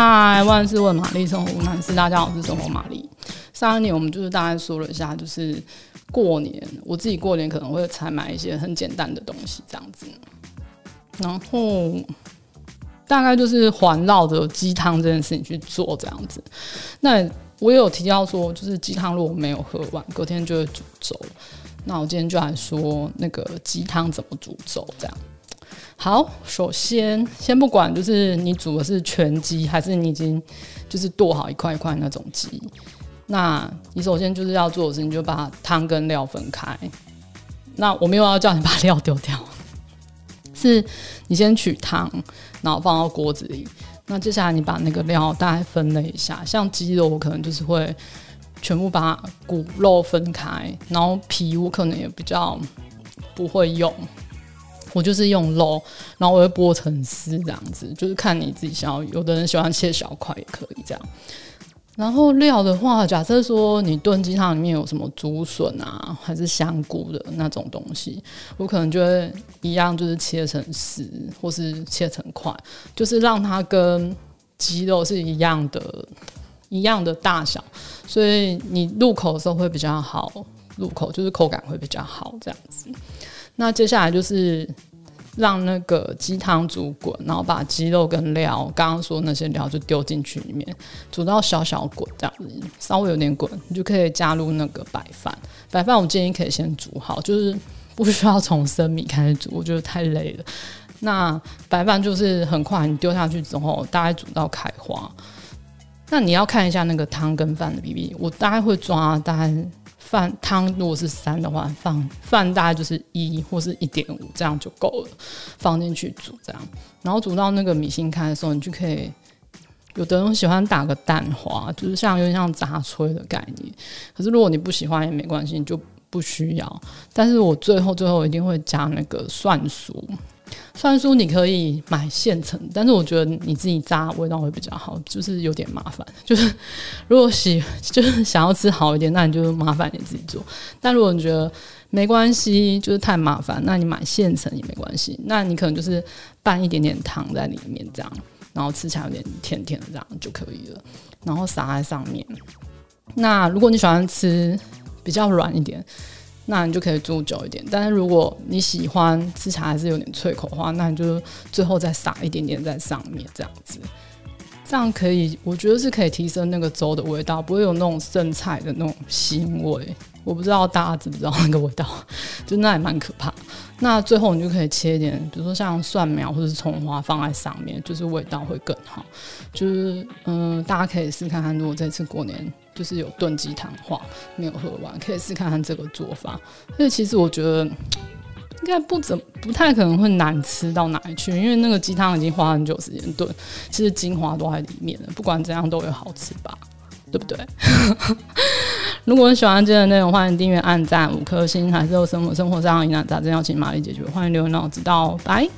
嗨，万事问玛丽，生活无难事。大家好，我是生活玛丽。上一年我们就是大概说了一下，就是过年我自己过年可能会采买一些很简单的东西这样子，然后大概就是环绕着鸡汤这件事情去做这样子。那我也有提到说，就是鸡汤如果没有喝完，隔天就会煮粥。那我今天就来说那个鸡汤怎么煮粥这样。好，首先先不管就是你煮的是全鸡还是你已经就是剁好一块一块那种鸡，那你首先就是要做的是你就把汤跟料分开。那我没有要叫你把料丢掉，是你先取汤然后放到锅子里，那接下来你把那个料大概分类一下，像鸡肉我可能就是会全部把骨肉分开，然后皮我可能也比较不会用，我就是用肉，然后我会剥成丝这样子，就是看你自己想要，有的人喜欢切小块也可以这样。然后料的话，假设说你炖鸡汤里面有什么竹笋啊，还是香菇的那种东西，我可能就会一样就是切成丝或是切成块，就是让它跟鸡肉是一样的大小，所以你入口的时候会比较好入口，就是口感会比较好这样子。那接下来就是让那个鸡汤煮滚，然后把鸡肉跟料，刚刚说那些料就丢进去里面，煮到小小滚这样子，稍微有点滚，你就可以加入那个白饭。白饭我建议可以先煮好，就是不需要从生米开始煮，我觉得太累了。那白饭就是很快你丢下去之后，大概煮到开花。那你要看一下那个汤跟饭的比例，我大概会抓大概饭汤如果是3的话，饭大概就是1或是 1.5 这样就够了，放进去煮这样，然后煮到那个米心开的时候，你就可以，有的人喜欢打个蛋花，就是像有点像杂炊的概念，可是如果你不喜欢也没关系，你就不需要。但是我最后一定会加那个蒜酥。蒜酥你可以买现成，但是我觉得你自己炸味道会比较好，就是有点麻烦。就是如果就是想要吃好一点，那你就麻烦你自己做。但如果你觉得没关系，就是太麻烦，那你买现成也没关系。那你可能就是拌一点点糖在里面这样，然后吃起来有点甜甜的这样就可以了。然后撒在上面。那如果你喜欢吃比较软一点，那你就可以煮久一点，但是如果你喜欢吃起来还是有点脆口的话，那你就最后再撒一点点在上面这样子，这样可以，我觉得是可以提升那个粥的味道，不会有那种剩菜的那种腥味。我不知道大家知不知道那个味道，就那也蛮可怕。那最后你就可以切一点，比如说像蒜苗或者是葱花放在上面，就是味道会更好。就是大家可以试看看，如果这次过年就是有炖鸡汤的话，没有喝完，可以试看看这个做法。因为其实我觉得应该不太可能会难吃到哪里去，因为那个鸡汤已经花很久时间炖，其实精华都在里面了，不管怎样都会好吃吧，对不对？如果喜欢今天的内容，欢迎订阅、按赞5颗星，还是有生活上疑难杂症要请玛丽解决，欢迎留言让我知道，拜。